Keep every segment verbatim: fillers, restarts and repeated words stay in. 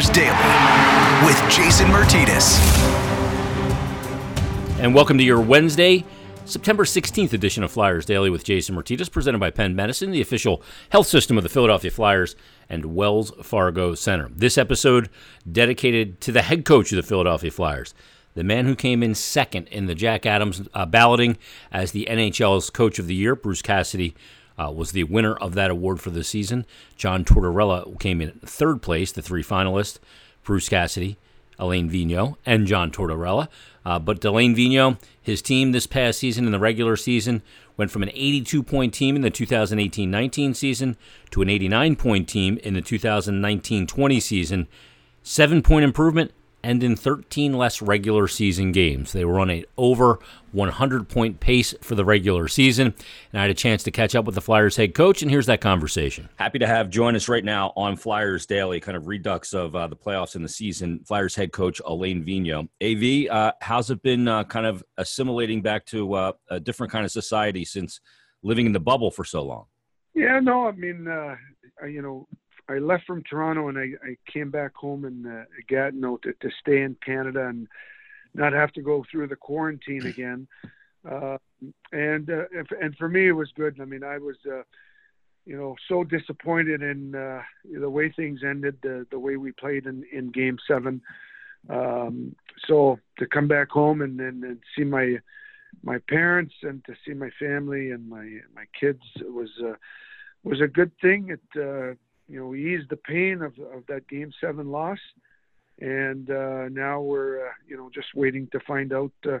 Brewers Daily with Jason Martinez. And welcome to your Wednesday, September sixteenth edition of Flyers Daily with Jason Martinez, presented by Penn Medicine, the official health system of the Philadelphia Flyers and Wells Fargo Center. This episode dedicated to the head coach of the Philadelphia Flyers, the man who came in second in the Jack Adams uh, balloting as the N H L's Coach of the Year. Bruce Cassidy Uh, was the winner of that award for the season. John Tortorella came in third place, the three finalists, Bruce Cassidy, Alain Vigneault, and John Tortorella. Uh, but Alain Vigneault, his team this past season in the regular season, went from an eighty-two point team in the two thousand eighteen nineteen season to an eighty-nine point team in the two thousand nineteen twenty season. Seven-point improvement, and in thirteen less regular season games. They were on an over one hundred point pace for the regular season, and I had a chance to catch up with the Flyers head coach, and here's that conversation. Happy to have join us right now on Flyers Daily, kind of redux of uh, the playoffs and the season, Flyers head coach Alain Vigneault. A V, uh, how's it been uh, kind of assimilating back to uh, a different kind of society since living in the bubble for so long? Yeah, no, I mean, uh, you know, I left from Toronto and I, I came back home in uh, Gatineau to, to stay in Canada and not have to go through the quarantine again. Uh, and uh, and for me, it was good. I mean, I was, uh, you know, so disappointed in uh, the way things ended, the, the way we played in, in Game seven. Um, so to come back home and, and, and see my my parents and to see my family and my, my kids was, uh, was a good thing. It uh, You know, we eased the pain of, of that Game seven loss, and uh, now we're, uh, you know, just waiting to find out uh,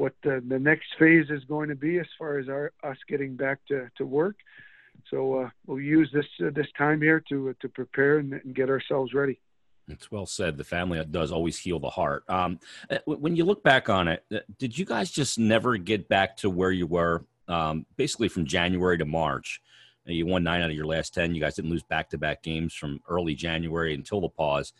what the, the next phase is going to be as far as our, us getting back to, to work. So uh, we'll use this uh, this time here to uh, to prepare and, and get ourselves ready. It's well said. The family does always heal the heart. Um, when you look back on it, did you guys just never get back to where you were, um, basically from January to March? You won nine out of your last ten. You guys didn't lose back-to-back games from early January until the pause.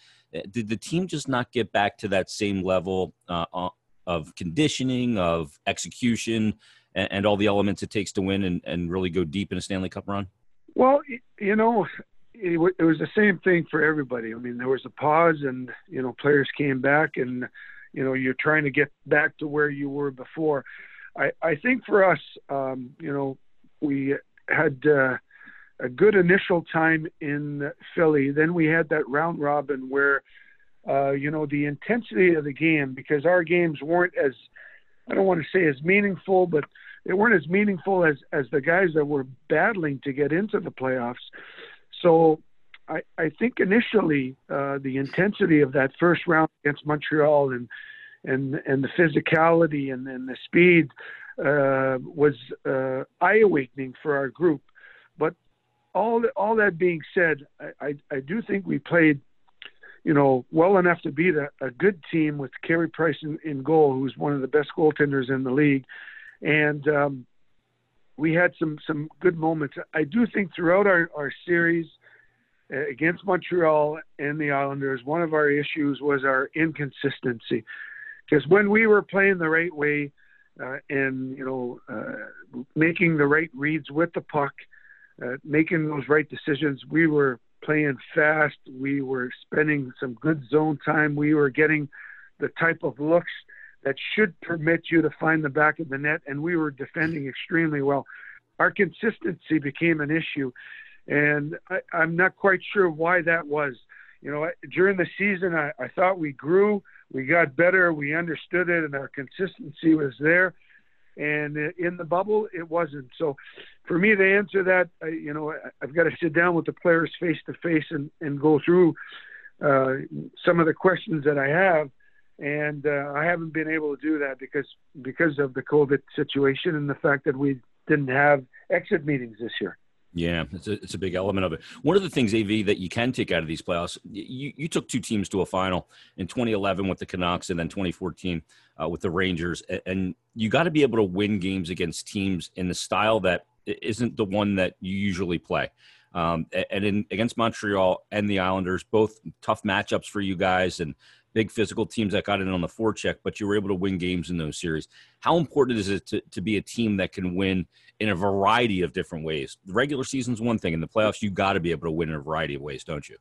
Did the team just not get back to that same level uh, of conditioning, of execution, and, and all the elements it takes to win and, and really go deep in a Stanley Cup run? Well, you know, it, w- it was the same thing for everybody. I mean, there was a pause and, you know, players came back and, you know, you're trying to get back to where you were before. I, I think for us, um, you know, we – had uh, a good initial time in Philly. Then we had that round robin where, uh, you know, the intensity of the game, because our games weren't as, I don't want to say as meaningful, but they weren't as meaningful as, as the guys that were battling to get into the playoffs. So I, I think initially uh, the intensity of that first round against Montreal and, and, and the physicality and, and the speed uh was uh eye-awakening for our group. But all all that being said, I, I I do think we played, you know, well enough to beat a, a good team with Carey Price in, in goal, who's one of the best goaltenders in the league, and um we had some some good moments. I do think throughout our our series against Montreal and the Islanders, one of our issues was our inconsistency, because when we were playing the right way Uh, and, you know, uh, making the right reads with the puck, uh, making those right decisions. We were playing fast. We were spending some good zone time. We were getting the type of looks that should permit you to find the back of the net, and we were defending extremely well. Our consistency became an issue, and I, I'm not quite sure why that was. You know, during the season, I, I thought we grew, we got better, we understood it, and our consistency was there. And in the bubble, it wasn't. So for me to answer that, I, you know, I, I've got to sit down with the players face-to-face and, and go through uh, some of the questions that I have. And uh, I haven't been able to do that because because of the COVID situation and the fact that we didn't have exit meetings this year. Yeah, it's a, it's a big element of it. One of the things, A V, that you can take out of these playoffs, you, you took two teams to a final in twenty eleven with the Canucks and then twenty fourteen uh, with the Rangers. And, and you got to be able to win games against teams in the style that isn't the one that you usually play. Um, and in against Montreal and the Islanders, both tough matchups for you guys and big physical teams that got in on the forecheck, but you were able to win games in those series. How important is it to, to be a team that can win in a variety of different ways? The regular season's one thing. In the playoffs, you got to be able to win in a variety of ways, don't you?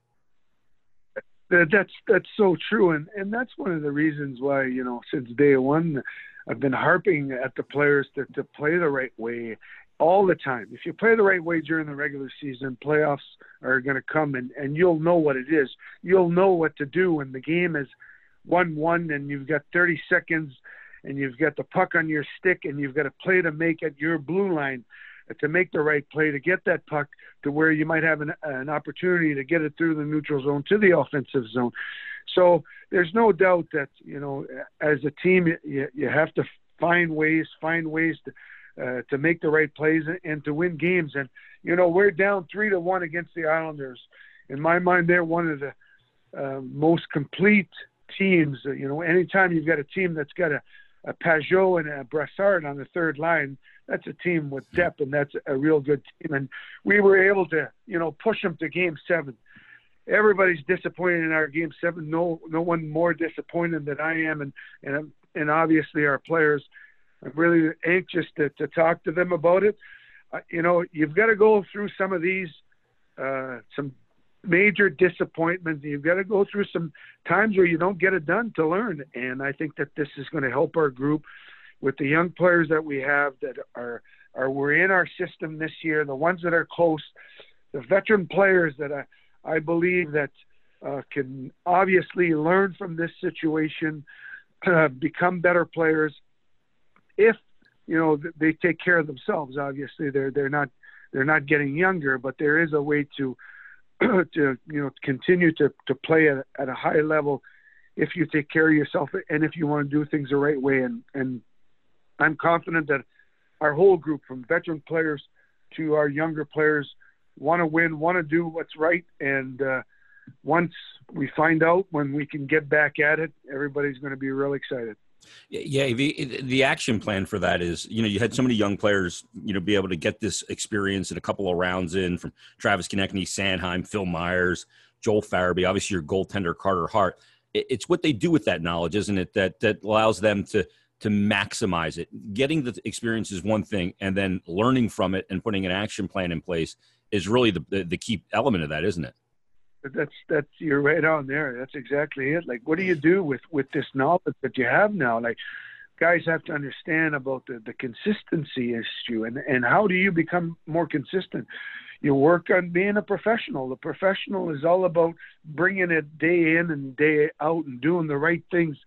That's that's so true, and and that's one of the reasons why, you know, since day one, I've been harping at the players to to play the right way all the time. If you play the right way during the regular season, playoffs are going to come, and and you'll know what it is. You'll know what to do when the game is one one and you've got thirty seconds and you've got the puck on your stick and you've got a play to make at your blue line, to make the right play, to get that puck to where you might have an, an opportunity to get it through the neutral zone to the offensive zone. So there's no doubt that, you know, as a team, you, you have to find ways, find ways to, uh, to make the right plays and to win games. And, you know, we're down three to one against the Islanders. In my mind, they're one of the uh, most complete teams. You know, anytime you've got a team that's got a, a Pajot and a Brassard on the third line, that's a team with depth, and that's a real good team. And we were able to, you know, push them to game seven. Everybody's disappointed in our game seven. No, no one more disappointed than I am. And, and, and obviously our players, I'm really anxious to, to talk to them about it. Uh, you know, you've got to go through some of these, uh, some major disappointments. You've got to go through some times where you don't get it done to learn. And I think that this is going to help our group with the young players that we have that are, are were in our system this year, the ones that are close, the veteran players that I, I believe that uh, can obviously learn from this situation, uh, become better players. If, you know, they take care of themselves, obviously they're, they're not, they're not getting younger, but there is a way to, to, you know, continue to, to play at, at a high level if you take care of yourself and if you want to do things the right way. And, and, I'm confident that our whole group, from veteran players to our younger players, want to win, want to do what's right. And uh, once we find out when we can get back at it, everybody's going to be real excited. Yeah, the, the action plan for that is, you know, you had so many young players, you know, be able to get this experience in a couple of rounds in, from Travis Konecny, Sandheim, Phil Myers, Joel Farabee, obviously your goaltender, Carter Hart. It's what they do with that knowledge, isn't it, that that allows them to – to maximize it. Getting the experience is one thing, and then learning from it and putting an action plan in place is really the, the, the key element of that, isn't it? That's, that's, you're right on there. That's exactly it. Like, what do you do with, with this knowledge that you have now? Like, guys have to understand about the, the consistency issue, and, and how do you become more consistent? You work on being a professional. The professional is all about bringing it day in and day out and doing the right things.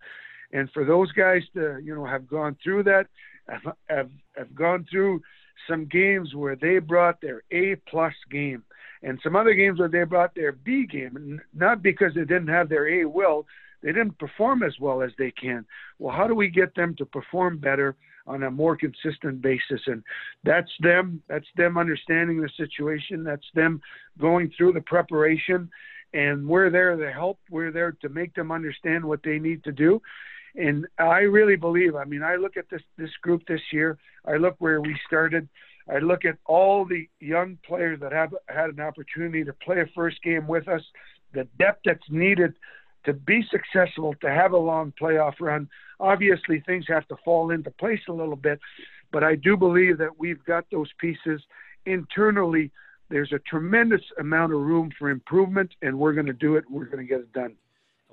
And for those guys to, you know, have gone through that, have, have, have gone through some games where they brought their A-plus game and some other games where they brought their B game, and not because they didn't have their A well, they didn't perform as well as they can. Well, how do we get them to perform better on a more consistent basis? And that's them. That's them understanding the situation. That's them going through the preparation. And we're there to help. We're there to make them understand what they need to do. And I really believe, I mean, I look at this, this group this year, I look where we started, I look at all the young players that have had an opportunity to play a first game with us, the depth that's needed to be successful, to have a long playoff run. Obviously, things have to fall into place a little bit, but I do believe that we've got those pieces internally. There's a tremendous amount of room for improvement, and we're going to do it. We're going to get it done.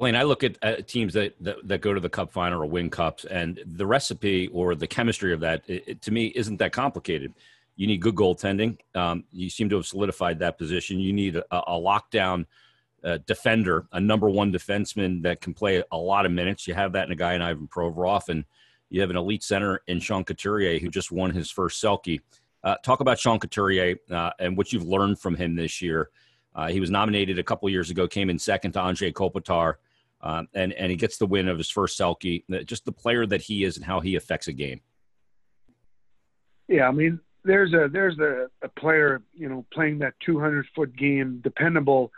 Alain, I look at uh, teams that, that that go to the Cup final or win Cups, and the recipe or the chemistry of that, it, it, to me, isn't that complicated. You need good goaltending. Um, you seem to have solidified that position. You need a, a lockdown uh, defender, a number one defenseman that can play a lot of minutes. You have that in a guy in Ivan Provorov, and you have an elite center in Sean Couturier, who just won his first Selke. Uh, talk about Sean Couturier uh, and what you've learned from him this year. Uh, he was nominated a couple years ago, came in second to André Kopitar, um, and, and he gets the win of his first Selke. Just the player that he is and how he affects a game. Yeah, I mean, there's a there's a, a player, you know, playing that two hundred foot game, dependable,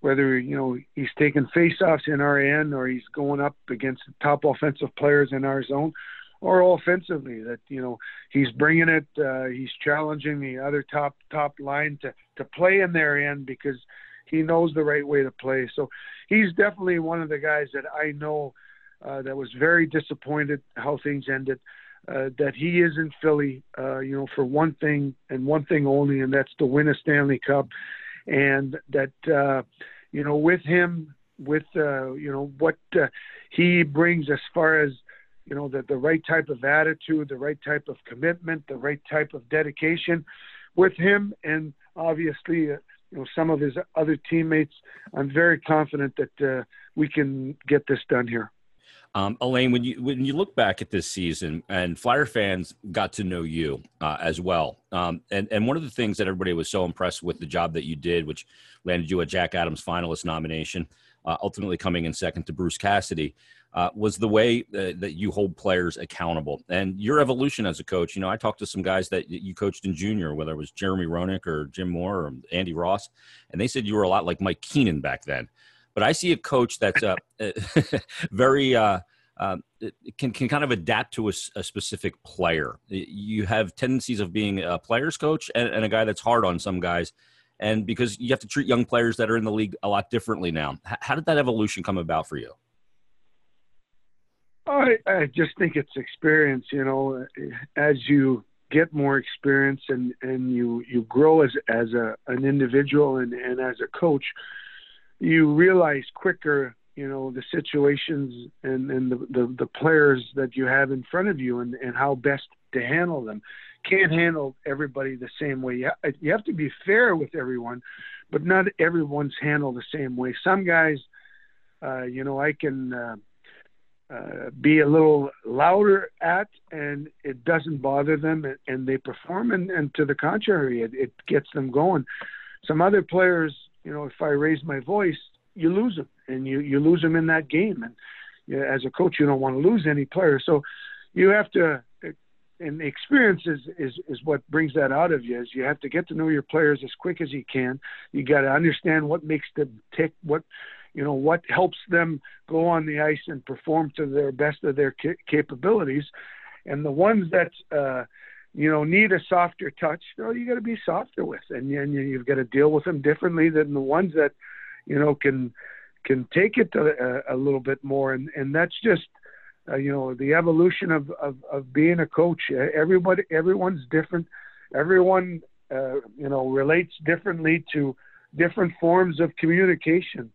whether, you know, he's taking faceoffs in our end or he's going up against the top offensive players in our zone, or offensively, that, you know, he's bringing it, uh, he's challenging the other top top line to, to play in their end because he knows the right way to play. So he's definitely one of the guys that I know uh, that was very disappointed how things ended, uh, that he is in Philly, uh, you know, for one thing and one thing only, and that's to win a Stanley Cup. And that, uh, you know, with him, with, uh, you know, what uh, he brings as far as, you know, the, the right type of attitude, the right type of commitment, the right type of dedication with him. And obviously, uh, you know, some of his other teammates, I'm very confident that uh, we can get this done here. Um, Alain, when you when you look back at this season, and Flyer fans got to know you uh, as well, um, and and one of the things that everybody was so impressed with the job that you did, which landed you a Jack Adams finalist nomination, uh, ultimately coming in second to Bruce Cassidy, uh, was the way that, that you hold players accountable and your evolution as a coach. You know, I talked to some guys that you coached in junior, whether it was Jeremy Roenick or Jim Moore or Andy Ross, and they said you were a lot like Mike Keenan back then. But I see a coach that's uh, very uh, uh, can can kind of adapt to a, a specific player. You have tendencies of being a player's coach and, and a guy that's hard on some guys, and because you have to treat young players that are in the league a lot differently now. How did that evolution come about for you? I, I just think it's experience. You know, as you get more experience and, and you you grow as as a, an individual and, and as a coach, you realize quicker, you know, the situations and, and the, the, the players that you have in front of you and, and how best to handle them. Can't handle everybody the same way. You have to be fair with everyone, but not everyone's handled the same way. Some guys, uh, you know, I can uh, uh, be a little louder at, and it doesn't bother them, and, and they perform, and, and to the contrary, it, it gets them going. Some other players, you know, if I raise my voice, you lose them, and you, you lose them in that game. And you know, as a coach, you don't want to lose any player. So you have to, and the experience is, is, is what brings that out of you, is you have to get to know your players as quick as you can. You got to understand what makes them tick, what, you know, what helps them go on the ice and perform to their best of their ca- capabilities. And the ones that, uh, you know, need a softer touch, you know, you got to be softer with, and, and you've got to deal with them differently than the ones that, you know, can can take it to a, a little bit more. And, and that's just, uh, you know, the evolution of, of, of being a coach. Everybody, everyone's different. Everyone, uh, you know, relates differently to different forms of communication.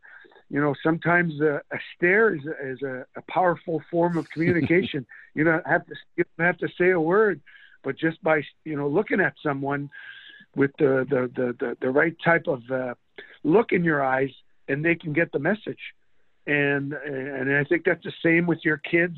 You know, sometimes a, a stare is, is a, a powerful form of communication. You don't have to, you don't have to say a word. But just by, you know, looking at someone with the the, the, the, the right type of uh, look in your eyes, and they can get the message. And and I think that's the same with your kids.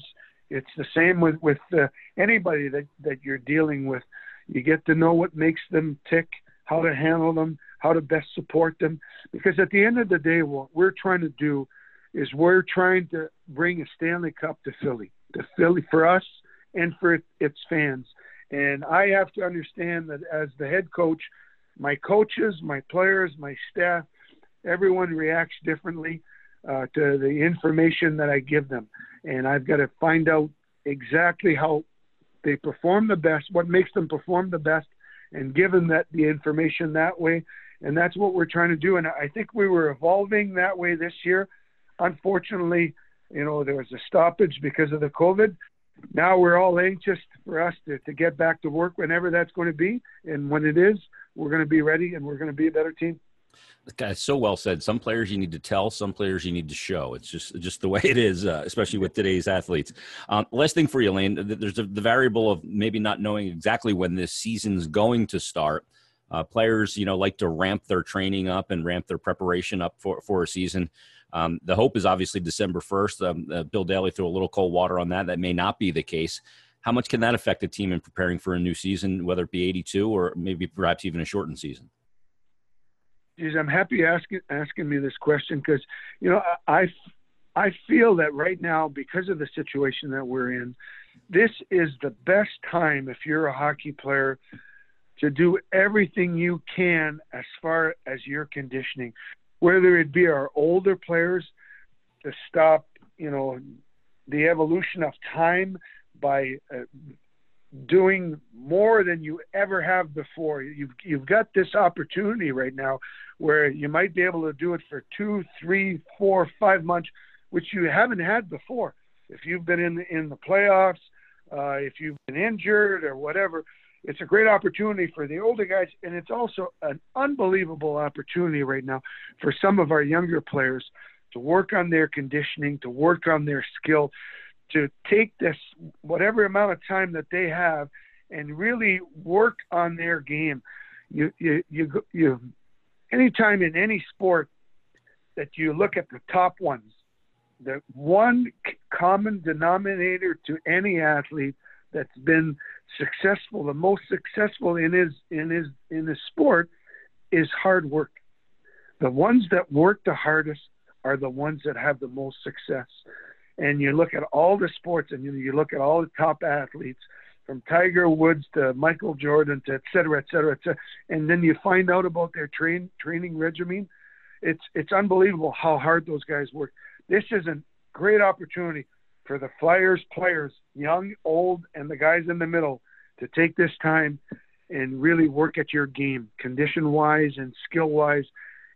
It's the same with, with uh, anybody that, that you're dealing with. You get to know what makes them tick, how to handle them, how to best support them. Because at the end of the day, what we're trying to do is we're trying to bring a Stanley Cup to Philly. To Philly, for us and for its fans. And I have to understand that as the head coach, my coaches, my players, my staff, everyone reacts differently uh, to the information that I give them. And I've got to find out exactly how they perform the best, what makes them perform the best, and give them that, the information that way. And that's what we're trying to do. And I think we were evolving that way this year. Unfortunately, you know, there was a stoppage because of the COVID. Now we're all anxious for us to, to get back to work whenever that's going to be. And when it is, we're going to be ready and we're going to be a better team. That's so well said. Some players you need to tell, some players you need to show. It's just just the way it is, uh, especially with today's athletes. Um, last thing for you, Alain, there's the, the variable of maybe not knowing exactly when this season's going to start. Uh, players, you know, like to ramp their training up and ramp their preparation up for, for a season. Um, the hope is obviously December first. Um, uh, Bill Daly threw a little cold water on that. That may not be the case. How much can that affect the team in preparing for a new season, whether it be eighty-two or maybe perhaps even a shortened season? Geez, I'm happy asking asking me this question because, you know, I, I feel that right now, because of the situation that we're in, this is the best time if you're a hockey player to do everything you can as far as your conditioning, whether it be our older players, to stop, you know, the evolution of time by uh, doing more than you ever have before. You've, you've got this opportunity right now where you might be able to do it for two, three, four, five months, which you haven't had before. If you've been in the, in the playoffs, uh, if you've been injured or whatever, it's a great opportunity for the older guys, and it's also an unbelievable opportunity right now for some of our younger players to work on their conditioning, to work on their skill, to take this, whatever amount of time that they have, and really work on their game. You, you, you, you, anytime in any sport that you look at the top ones, the one common denominator to any athlete that's been successful, the most successful in his, in his, in his sport, is hard work. The ones that work the hardest are the ones that have the most success. And you look at all the sports, and you, you look at all the top athletes, from Tiger Woods to Michael Jordan to et cetera, et cetera, et cetera. And then you find out about their train training regimen. It's, it's unbelievable how hard those guys work. This is a great opportunity for the Flyers players, young, old, and the guys in the middle, to take this time and really work at your game, condition-wise and skill-wise.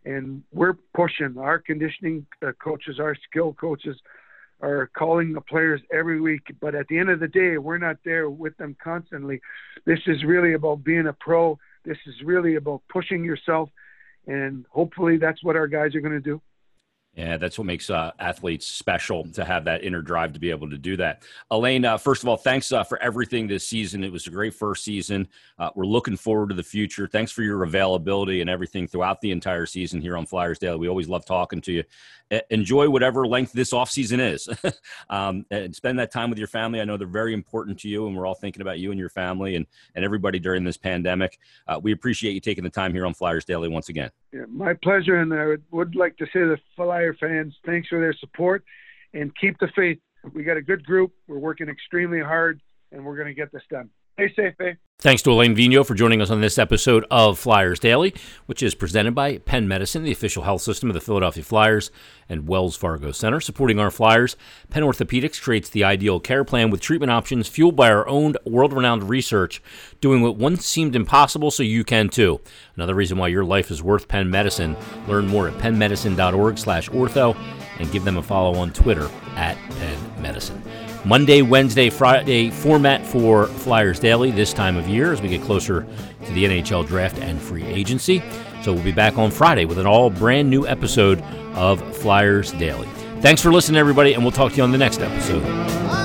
And we're pushing. Our conditioning coaches, our skill coaches, are calling the players every week. But at the end of the day, we're not there with them constantly. This is really about being a pro. This is really about pushing yourself. And hopefully that's what our guys are going to do. Yeah, that's what makes uh, athletes special, to have that inner drive to be able to do that. Alain, uh, first of all, thanks uh, for everything this season. It was a great first season. Uh, we're looking forward to the future. Thanks for your availability and everything throughout the entire season here on Flyers Daily. We always love talking to you. E- enjoy whatever length this offseason is. um, and spend that time with your family. I know they're very important to you, and we're all thinking about you and your family and, and everybody during this pandemic. Uh, we appreciate you taking the time here on Flyers Daily once again. Yeah, my pleasure, and I would, would like to say to the Flyer fans, thanks for their support, and keep the faith. We got a good group. We're working extremely hard, and we're going to get this done. Stay safe, eh? Thanks to Alain Vigneault for joining us on this episode of Flyers Daily, which is presented by Penn Medicine, the official health system of the Philadelphia Flyers, and Wells Fargo Center. Supporting our Flyers, Penn Orthopedics creates the ideal care plan with treatment options fueled by our own world-renowned research, doing what once seemed impossible so you can too. Another reason why your life is worth Penn Medicine. Learn more at penn medicine dot org slash ortho and give them a follow on Twitter at Penn Medicine. Monday, Wednesday, Friday format for Flyers Daily this time of year as we get closer to the N H L draft and free agency. So we'll be back on Friday with an all brand new episode of Flyers Daily. Thanks for listening, everybody, and we'll talk to you on the next episode.